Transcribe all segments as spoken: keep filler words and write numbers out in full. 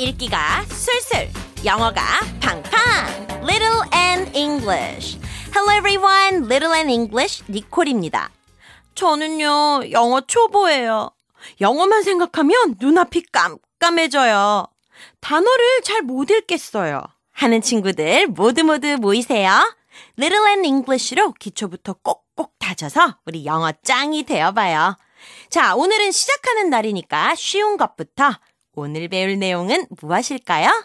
읽기가 술술, 영어가 팡팡! Little and English. Hello everyone, Little and English, 니콜입니다. 저는요, 영어 초보예요. 영어만 생각하면 눈앞이 깜깜해져요. 단어를 잘 못 읽겠어요. 하는 친구들 모두 모두 모이세요. Little and English로 기초부터 꼭꼭 다져서 우리 영어 짱이 되어봐요. 자, 오늘은 시작하는 날이니까 쉬운 것부터. 오늘 배울 내용은 무엇일까요?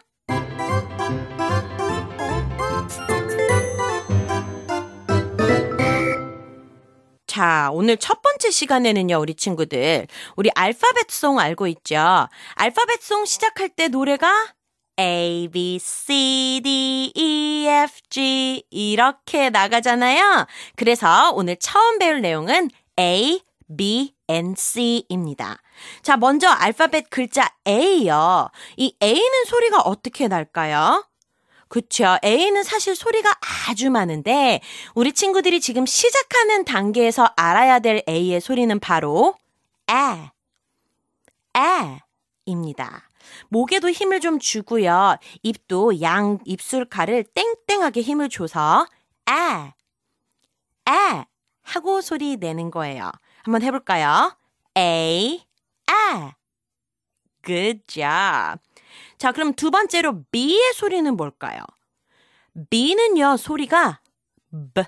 자, 오늘 첫 번째 시간에는요, 우리 친구들. 우리 알파벳송 알고 있죠? 알파벳송 시작할 때 노래가 A, B, C, D, E, F, G 이렇게 나가잖아요. 그래서 오늘 처음 배울 내용은 A, B, and C입니다. 자, 먼저 알파벳 글자 A요. 이 A는 소리가 어떻게 날까요? 그쵸. A는 사실 소리가 아주 많은데 우리 친구들이 지금 시작하는 단계에서 알아야 될 A의 소리는 바로 아, 아입니다. 목에도 힘을 좀 주고요. 입도 양 입술가를 땡땡하게 힘을 줘서 아, 아 하고 소리 내는 거예요. 한번 해볼까요? A, 아. Good job. 자, 그럼 두 번째로 B의 소리는 뭘까요? B는요, 소리가 B,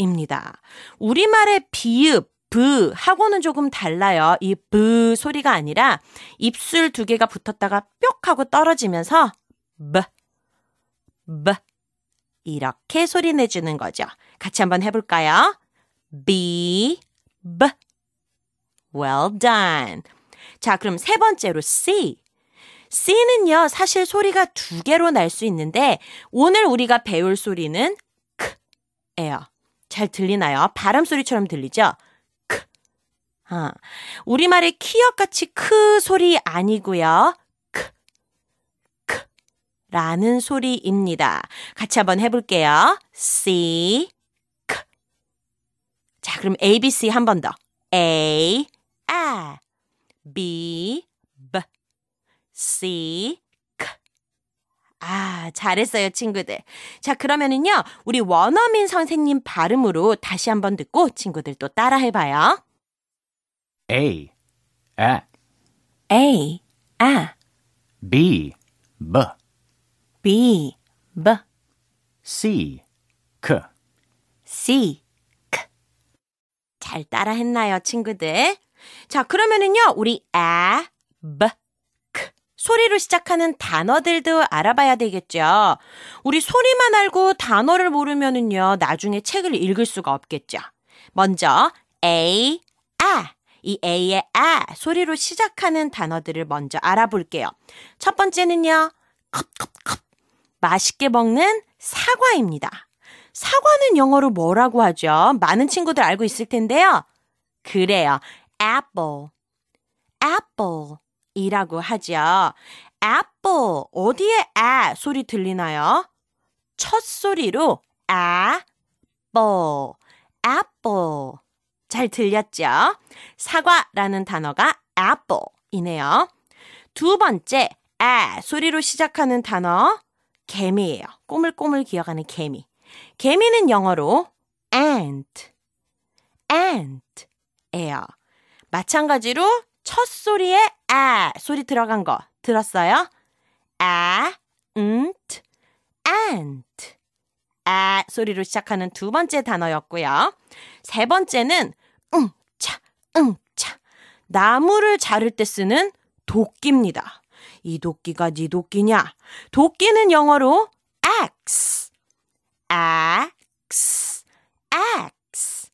B입니다. 우리말의 비읍, B 하고는 조금 달라요. 이 B 소리가 아니라 입술 두 개가 붙었다가 뿅 하고 떨어지면서 B, B 이렇게 소리 내주는 거죠. 같이 한번 해볼까요? B, B. Well done. 자, 그럼 세 번째로 C. C는요, 사실 소리가 두 개로 날 수 있는데 오늘 우리가 배울 소리는 K예요. 잘 들리나요? 발음 소리처럼 들리죠? K. 아, 우리말의 키역같이 크 소리 아니고요. K, K라는 소리입니다. 같이 한번 해볼게요. C, K. 자, 그럼 A, B, C 한 번 더. A, A. B, B, C, K. 아, 잘했어요, 친구들. 자, 그러면은요, 우리 원어민 선생님 발음으로 다시 한번 듣고 친구들 또 따라해봐요. A, A. A, A. B, B. B, B. C, K. C, K. 잘 따라했나요, 친구들? 자, 그러면은요, 우리 아, 브, 크 소리로 시작하는 단어들도 알아봐야 되겠죠. 우리 소리만 알고 단어를 모르면은요, 나중에 책을 읽을 수가 없겠죠. 먼저 A, 아, 이 A의 아 소리로 시작하는 단어들을 먼저 알아볼게요. 첫 번째는요, 컵컵컵 맛있게 먹는 사과입니다. 사과는 영어로 뭐라고 하죠? 많은 친구들 알고 있을 텐데요. 그래요. apple, apple이라고 하죠. apple, 어디에 아 소리 들리나요? 첫 소리로 아, 뻐, apple. 잘 들렸죠? 사과라는 단어가 apple이네요. 두 번째, 아 소리로 시작하는 단어, 개미예요. 꼬물꼬물 기어가는 개미. 개미는 영어로 ant, ant 에요. 마찬가지로 첫 소리에 아 소리 들어간 거 들었어요? 아, ant, ant. 아 소리로 시작하는 두 번째 단어였고요. 세 번째는 응차, 응차. 나무를 자를 때 쓰는 도끼입니다. 이 도끼가 네 도끼냐? 도끼는 영어로 axe, axe, axe.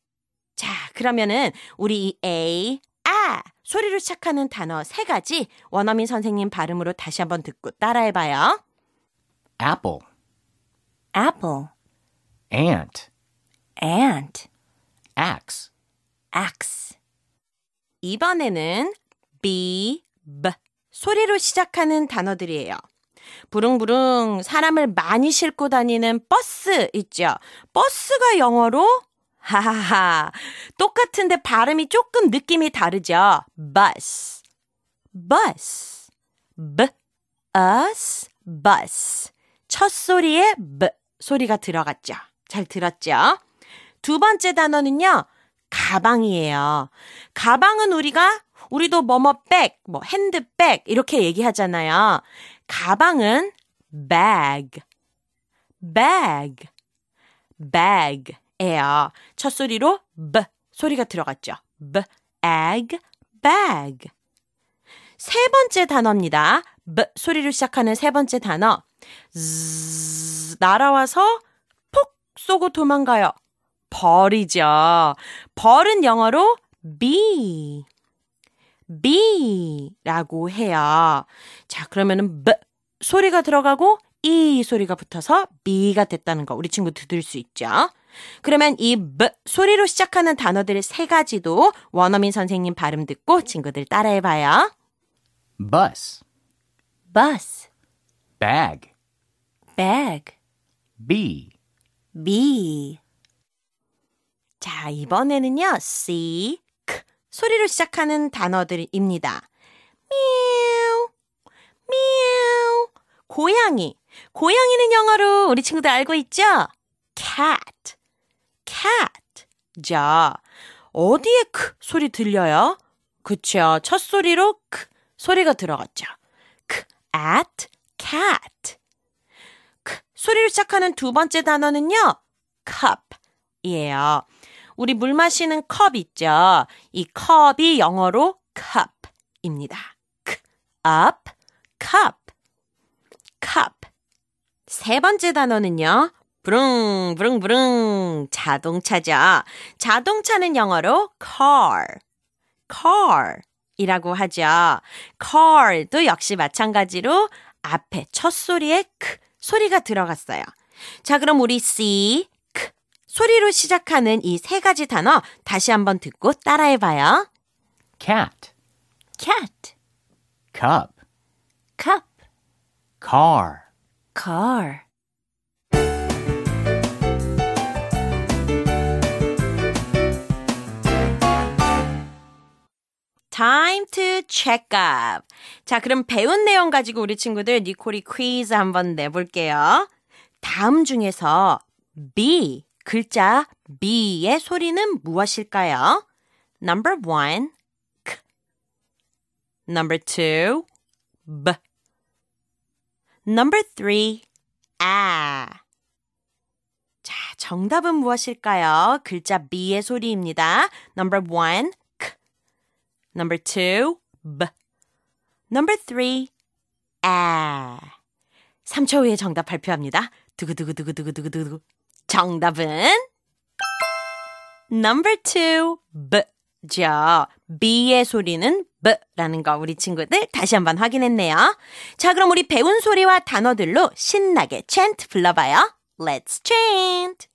자, 그러면은 우리 이 A, 아 소리로 시작하는 단어 세 가지 원어민 선생님 발음으로 다시 한번 듣고 따라해봐요. Apple, apple, ant, ant, axe, axe. 이번에는 B, B 소리로 시작하는 단어들이에요. 부릉부릉 사람을 많이 싣고 다니는 버스 있죠. 버스가 영어로 하하하. 똑같은데 발음이 조금 느낌이 다르죠. bus, bus, b-us, bus. 첫 소리에 b 소리가 들어갔죠. 잘 들었죠? 두 번째 단어는요, 가방이에요. 가방은 우리가, 우리도 뭐뭐 백, 뭐 핸드백 이렇게 얘기하잖아요. 가방은 bag, bag, bag예요. 첫 소리로 b 소리가 들어갔죠. bag, bag. 세 번째 단어입니다. b 소리로 시작하는 세 번째 단어. zzz, 날아와서 폭 쏘고 도망가요. 벌이죠. 벌은 영어로 bee, bee라고 해요. 자, 그러면은 b 소리가 들어가고 e 소리가 붙어서 bee가 됐다는 거 우리 친구들 들을 수 있죠. 그러면 이 b 소리로 시작하는 단어들 세 가지도 원어민 선생님 발음 듣고 친구들 따라해봐요. bus, bus, bag, bag, bee, bee. 자, 이번에는요, C, K 소리로 시작하는 단어들입니다. 미우, 미우, 고양이. 고양이는 영어로 우리 친구들 알고 있죠? cat, cat. 자, 어디에 K 소리 들려요? 그쵸, 첫 소리로 K 소리가 들어갔죠. K, at, cat. K 소리로 시작하는 두 번째 단어는요, cup이에요. 우리 물 마시는 컵 있죠. 이 컵이 영어로 cup입니다. up, cup, cup. 세 번째 단어는요. 브릉, 브릉, 브릉. 자동차죠. 자동차는 영어로 car, car이라고 하죠. car도 역시 마찬가지로 앞에 첫 소리에 크 소리가 들어갔어요. 자, 그럼 우리 C, 소리로 시작하는 이 세 가지 단어 다시 한번 듣고 따라해봐요. cat, cat, cup, cup, car, car. Time to check up. 자, 그럼 배운 내용 가지고 우리 친구들 니콜이 퀴즈 한번 내볼게요. 다음 중에서 B, 글자 B의 소리는 무엇일까요? Number one, K. Number two, B. Number three, A. 자, 정답은 무엇일까요? 글자 B의 소리입니다. Number one, K. Number two, B. Number three, A. 삼 초 후에 정답 발표합니다. 두구두구두구두구두구두구. 정답은 number two, B. 자, B의 소리는 B라는 거 우리 친구들 다시 한번 확인했네요. 자, 그럼 우리 배운 소리와 단어들로 신나게 chant 불러봐요. Let's chant.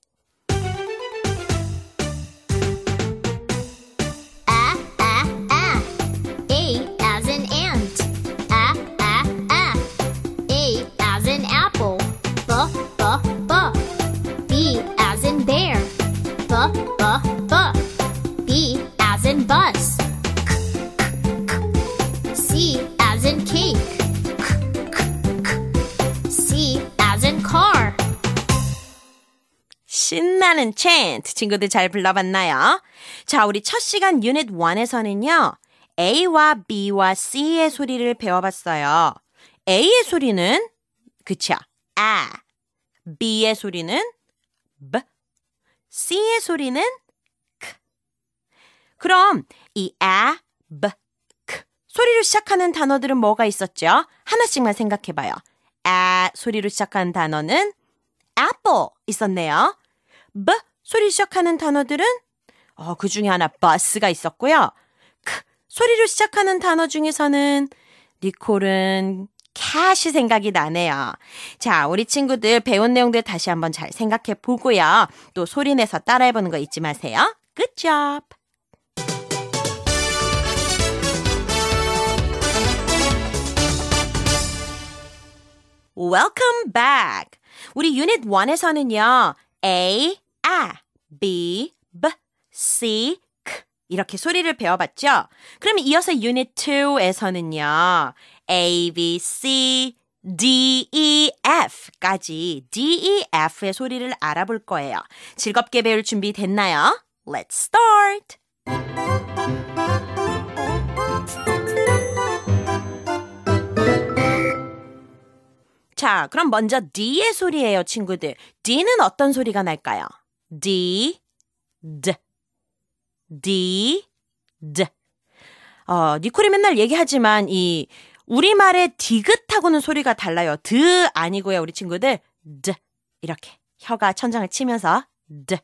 신나는 chant 친구들 잘 불러봤나요? 자, 우리 첫 시간 유닛 일에서는요, A와 B와 C의 소리를 배워봤어요. A의 소리는 그쵸? A. B의 소리는 B. C의 소리는 K. 그럼 이 A, B, K 소리로 시작하는 단어들은 뭐가 있었죠? 하나씩만 생각해봐요. A 소리로 시작하는 단어는 apple 있었네요. B 소리로 시작하는 단어들은 어, 그 중에 하나 bus가 있었고요. K 소리로 시작하는 단어 중에서는 니콜은 cat이 생각이 나네요. 자, 우리 친구들 배운 내용들 다시 한번 잘 생각해 보고요. 또 소리 내서 따라해보는 거 잊지 마세요. Good job! Welcome back! 우리 유닛 일에서는요. A, A, B, B, C, K 이렇게 소리를 배워봤죠? 그럼 이어서 유닛 투에서는요. A, B, C, D, E, F까지 D, E, F의 소리를 알아볼 거예요. 즐겁게 배울 준비 됐나요? Let's start! 자, 그럼 먼저 D의 소리예요, 친구들. D는 어떤 소리가 날까요? D, D, D, D. 어, 니콜이 맨날 얘기하지만 이 우리말의 디귿하고는 소리가 달라요. 드 아니고요, 우리 친구들. D. 이렇게 혀가 천장을 치면서 D.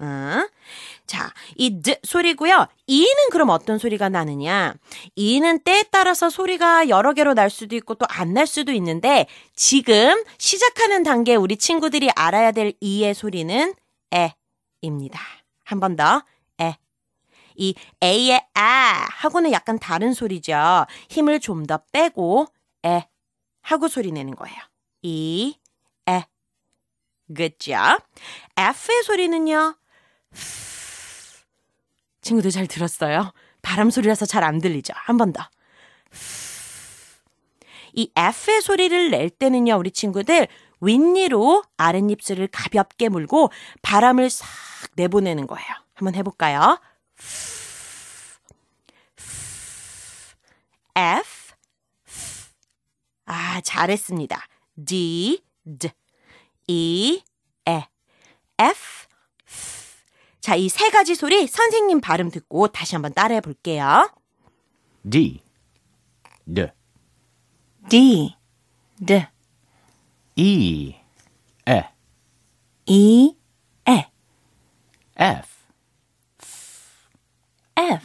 음. 자, 이 D 소리고요. E는 그럼 어떤 소리가 나느냐? E는 때에 따라서 소리가 여러 개로 날 수도 있고 또 안 날 수도 있는데 지금 시작하는 단계 우리 친구들이 알아야 될 E의 소리는 에입니다. 한 번 더. 에. 이 A의 아 하고는 약간 다른 소리죠. 힘을 좀 더 빼고 에 하고 소리 내는 거예요. E, 에. 그죠? F의 소리는요. 친구들 잘 들었어요? 바람 소리라서 잘 안 들리죠? 한 번 더. 이 F의 소리를 낼 때는요. 우리 친구들 윗니로 아랫입술을 가볍게 물고 바람을 싹 내보내는 거예요. 한번 해볼까요? F. 아, 잘했습니다. D, D, E, E, F. 자, 이 세 가지 소리 선생님 발음 듣고 다시 한번 따라해 볼게요. D, D, D, D, E, E, E, E, F. F. F.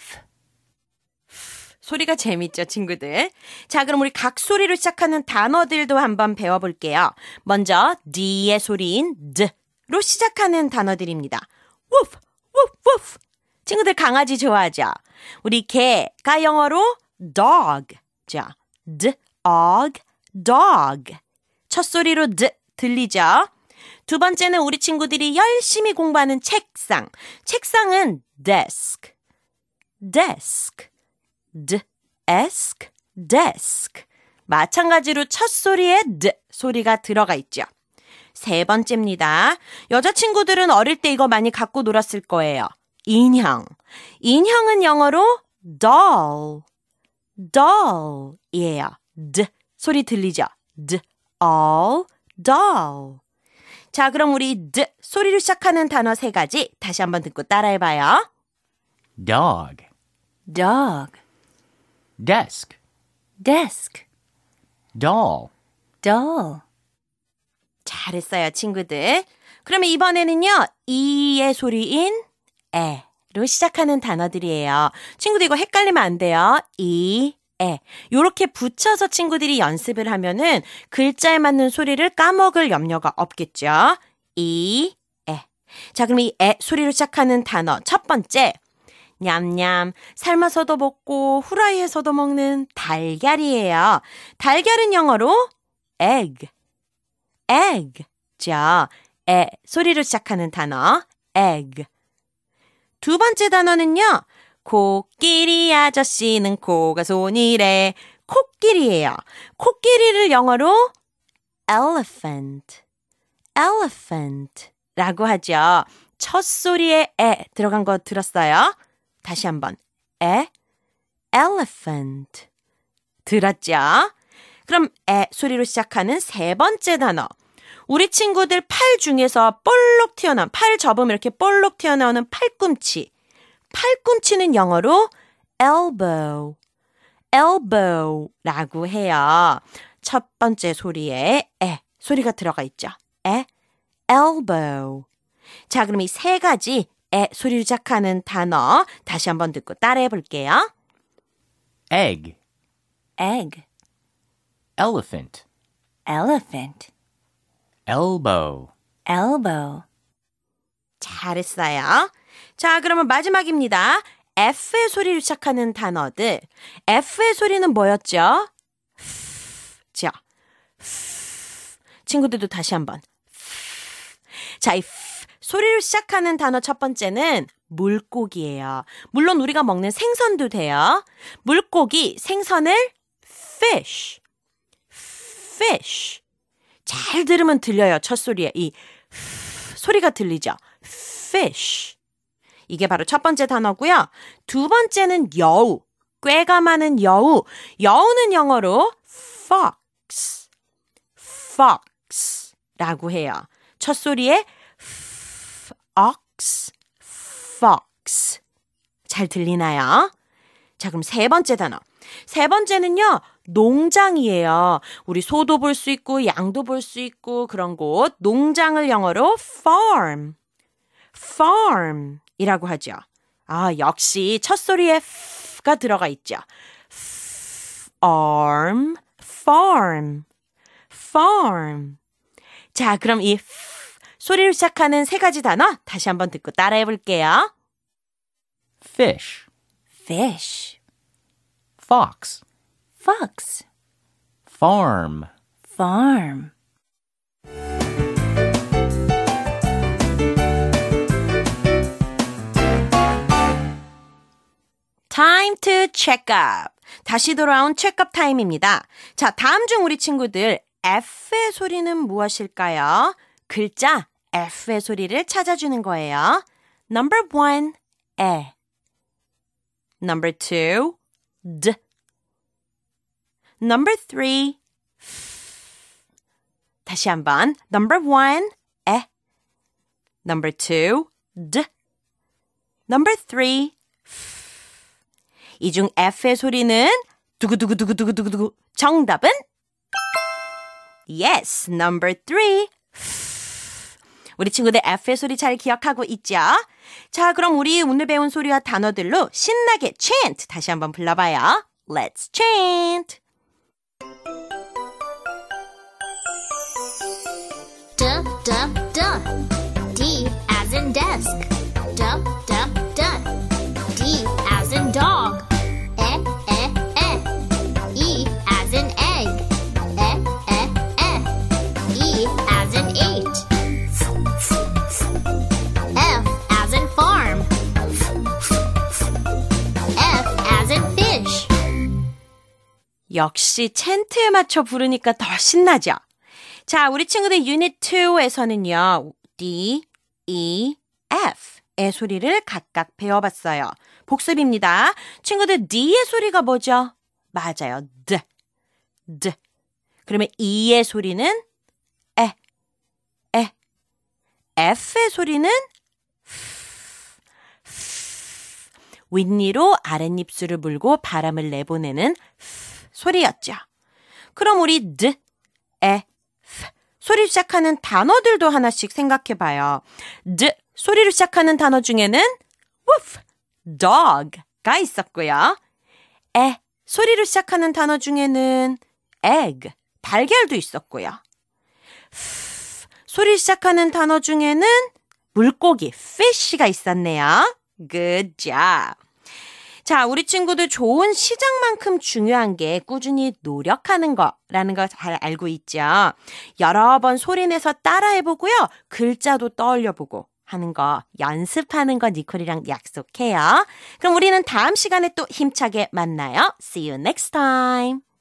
F. 소리가 재밌죠, 친구들? 자, 그럼 우리 각 소리로 시작하는 단어들도 한번 배워볼게요. 먼저 D의 소리인 D로 시작하는 단어들입니다. Woof, woof, woof. 친구들 강아지 좋아하죠? 우리 개가 영어로 dog, 자, dog, dog. 첫 소리로 D 들리죠? 두 번째는 우리 친구들이 열심히 공부하는 책상. 책상은 desk, desk, desk, desk. 마찬가지로 첫 소리에 D 소리가 들어가 있죠. 세 번째입니다. 여자친구들은 어릴 때 이거 많이 갖고 놀았을 거예요. 인형. 인형은 영어로 doll, doll이에요. D 소리 들리죠? D, all, doll. 자, 그럼 우리 D 소리로 시작하는 단어 세 가지 다시 한번 듣고 따라해봐요. Dog, dog, desk, desk, doll, doll. 잘했어요, 친구들. 그러면 이번에는요, E의 소리인 에로 시작하는 단어들이에요. 친구들 이거 헷갈리면 안 돼요. E, 에. 요렇게 붙여서 친구들이 연습을 하면은 글자에 맞는 소리를 까먹을 염려가 없겠죠. 이, 에. 자, 그럼 이 에 소리로 시작하는 단어 첫 번째. 냠냠, 삶아서도 먹고 후라이에서도 먹는 달걀이에요. 달걀은 영어로 egg, egg. 자, 에 소리로 시작하는 단어 egg. 두 번째 단어는요. 코끼리 아저씨는 코가 손이래. 코끼리예요. 코끼리를 영어로 elephant, elephant라고 하죠. 첫 소리에 에 들어간 거 들었어요? 다시 한번 에, elephant. 들었죠? 그럼 에 소리로 시작하는 세 번째 단어. 우리 친구들 팔 중에서 볼록 튀어나온, 팔 접으면 이렇게 볼록 튀어나오는 팔꿈치. 팔꿈치는 영어로 elbow, elbow라고 해요. 첫 번째 소리에 에 소리가 들어가 있죠. 에, elbow. 자, 그럼 이 세 가지 에 소리로 시작하는 단어 다시 한번 듣고 따라해 볼게요. egg, egg, elephant, elephant, elbow, elbow. 잘했어요. 자, 그러면 마지막입니다. F의 소리로 시작하는 단어들. F의 소리는 뭐였죠? 자, 친구들도 다시 한번. 자, 이 소리로 시작하는 단어 첫 번째는 물고기예요. 물론 우리가 먹는 생선도 돼요. 물고기, 생선을 fish, fish. 잘 들으면 들려요. 첫 소리에 이 소리가 들리죠. fish. 이게 바로 첫 번째 단어고요. 두 번째는 여우, 꾀가 많은 여우. 여우는 영어로 fox, fox라고 해요. 첫 소리에 fox, fox. 잘 들리나요? 자, 그럼 세 번째 단어. 세 번째는요, 농장이에요. 우리 소도 볼 수 있고 양도 볼 수 있고 그런 곳. 농장을 영어로 farm, farm. 이라고 하죠. 아, 역시 첫 소리에 f가 들어가 있죠. farm, farm, farm. 자, 그럼 이 f 소리를 시작하는 세 가지 단어 다시 한번 듣고 따라해 볼게요. fish, fish, fox, fox, farm, farm. Time to check up. 다시 돌아온 체크업 타임입니다. 자, 다음 중 우리 친구들 F의 소리는 무엇일까요? 글자 F의 소리를 찾아주는 거예요. Number one, E. Number two, D. Number three, F. 다시 한번 Number one, E. Number two, D. Number three, F. 이중 F의 소리는 두구두구두구두구두구. 정답은 Yes, number three. 우리 친구들 F의 소리 잘 기억하고 있죠? 자, 그럼 우리 오늘 배운 소리와 단어들로 신나게 chant 다시 한번 불러봐요. Let's chant. D, D, D. D as in desk. D, D, D. D as in dog. 역시 챈트에 맞춰 부르니까 더 신나죠? 자, 우리 친구들 유닛 이에서는요. D, E, F의 소리를 각각 배워봤어요. 복습입니다. 친구들 D의 소리가 뭐죠? 맞아요. D, D. 그러면 E의 소리는 E, E. F의 소리는 F, F. 윗니로 아랫입술을 물고 바람을 내보내는 F. 소리였죠. 그럼 우리 D, E, F 소리를 시작하는 단어들도 하나씩 생각해봐요. D 소리를 시작하는 단어 중에는 woof, dog가 있었고요. E 소리를 시작하는 단어 중에는 egg, 달걀도 있었고요. F 소리를 시작하는 단어 중에는 물고기, fish가 있었네요. Good job. 자, 우리 친구들 좋은 시작만큼 중요한 게 꾸준히 노력하는 거라는 거 잘 알고 있죠. 여러 번 소리내서 따라해보고요. 글자도 떠올려보고 하는 거 연습하는 거 니콜이랑 약속해요. 그럼 우리는 다음 시간에 또 힘차게 만나요. See you next time.